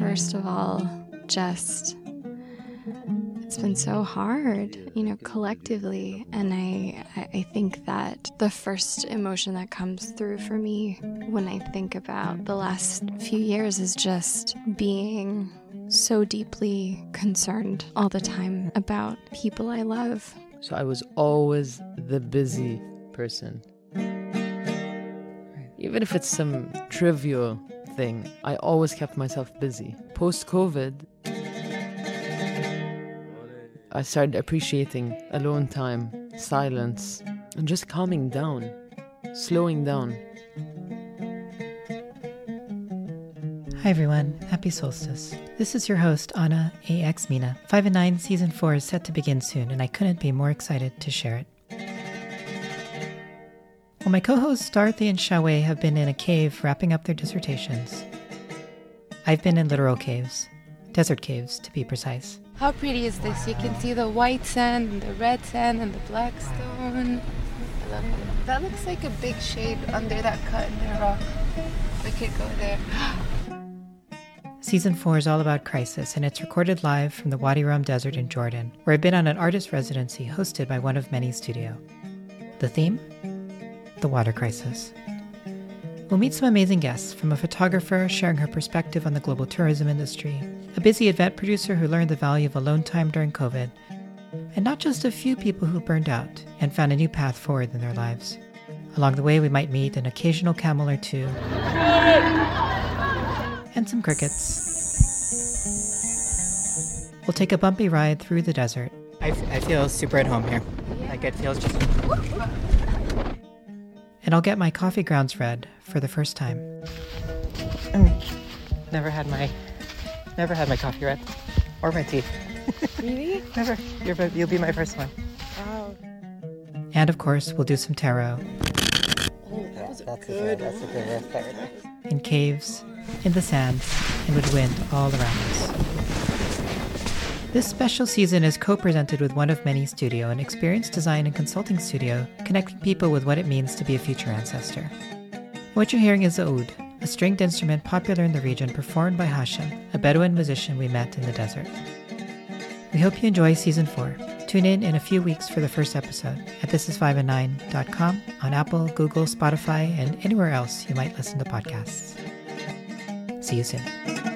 first of all, just, it's been so hard, collectively. And I think that the first emotion that comes through for me when I think about the last few years is just being so deeply concerned all the time about people I love. So I was always the busy person. Even if it's some trivial thing, I always kept myself busy. Post-COVID, I started appreciating alone time, silence, and just calming down, slowing down. Hi everyone, happy solstice. This is your host, Anna AX Mina. 5 and 9 Season 4 is set to begin soon, and I couldn't be more excited to share it. Well, my co-hosts Starathe and Xiaowei have been in a cave wrapping up their dissertations. I've been in literal caves, desert caves to be precise. How pretty is this? You can see the white sand, and the red sand, and the black stone. I love it. That looks like a big shade under that cut in the rock. We could go there. Season 4 is all about crisis, and it's recorded live from the Wadi Rum desert in Jordan, where I've been on an artist residency hosted by One of Many Studio. The theme? The water crisis. We'll meet some amazing guests, from a photographer sharing her perspective on the global tourism industry, a busy event producer who learned the value of alone time during COVID, and not just a few people who burned out and found a new path forward in their lives. Along the way, we might meet an occasional camel or two, and some crickets. We'll take a bumpy ride through the desert. I feel super at home here. Like it feels just... And I'll get my coffee grounds red for the first time. Never had my coffee red, or my tea. Really? Never. You'll be my first one. Wow. And of course, we'll do some tarot. Oh, that's a good riff there. In caves, in the sand, and with wind all around us. This special season is co-presented with One of Many Studio, an experienced design and consulting studio connecting people with what it means to be a future ancestor. What you're hearing is the oud, a stringed instrument popular in the region performed by Hashem, a Bedouin musician we met in the desert. We hope you enjoy Season 4. Tune in a few weeks for the first episode at thisisfiveandnine.com, on Apple, Google, Spotify, and anywhere else you might listen to podcasts. See you soon.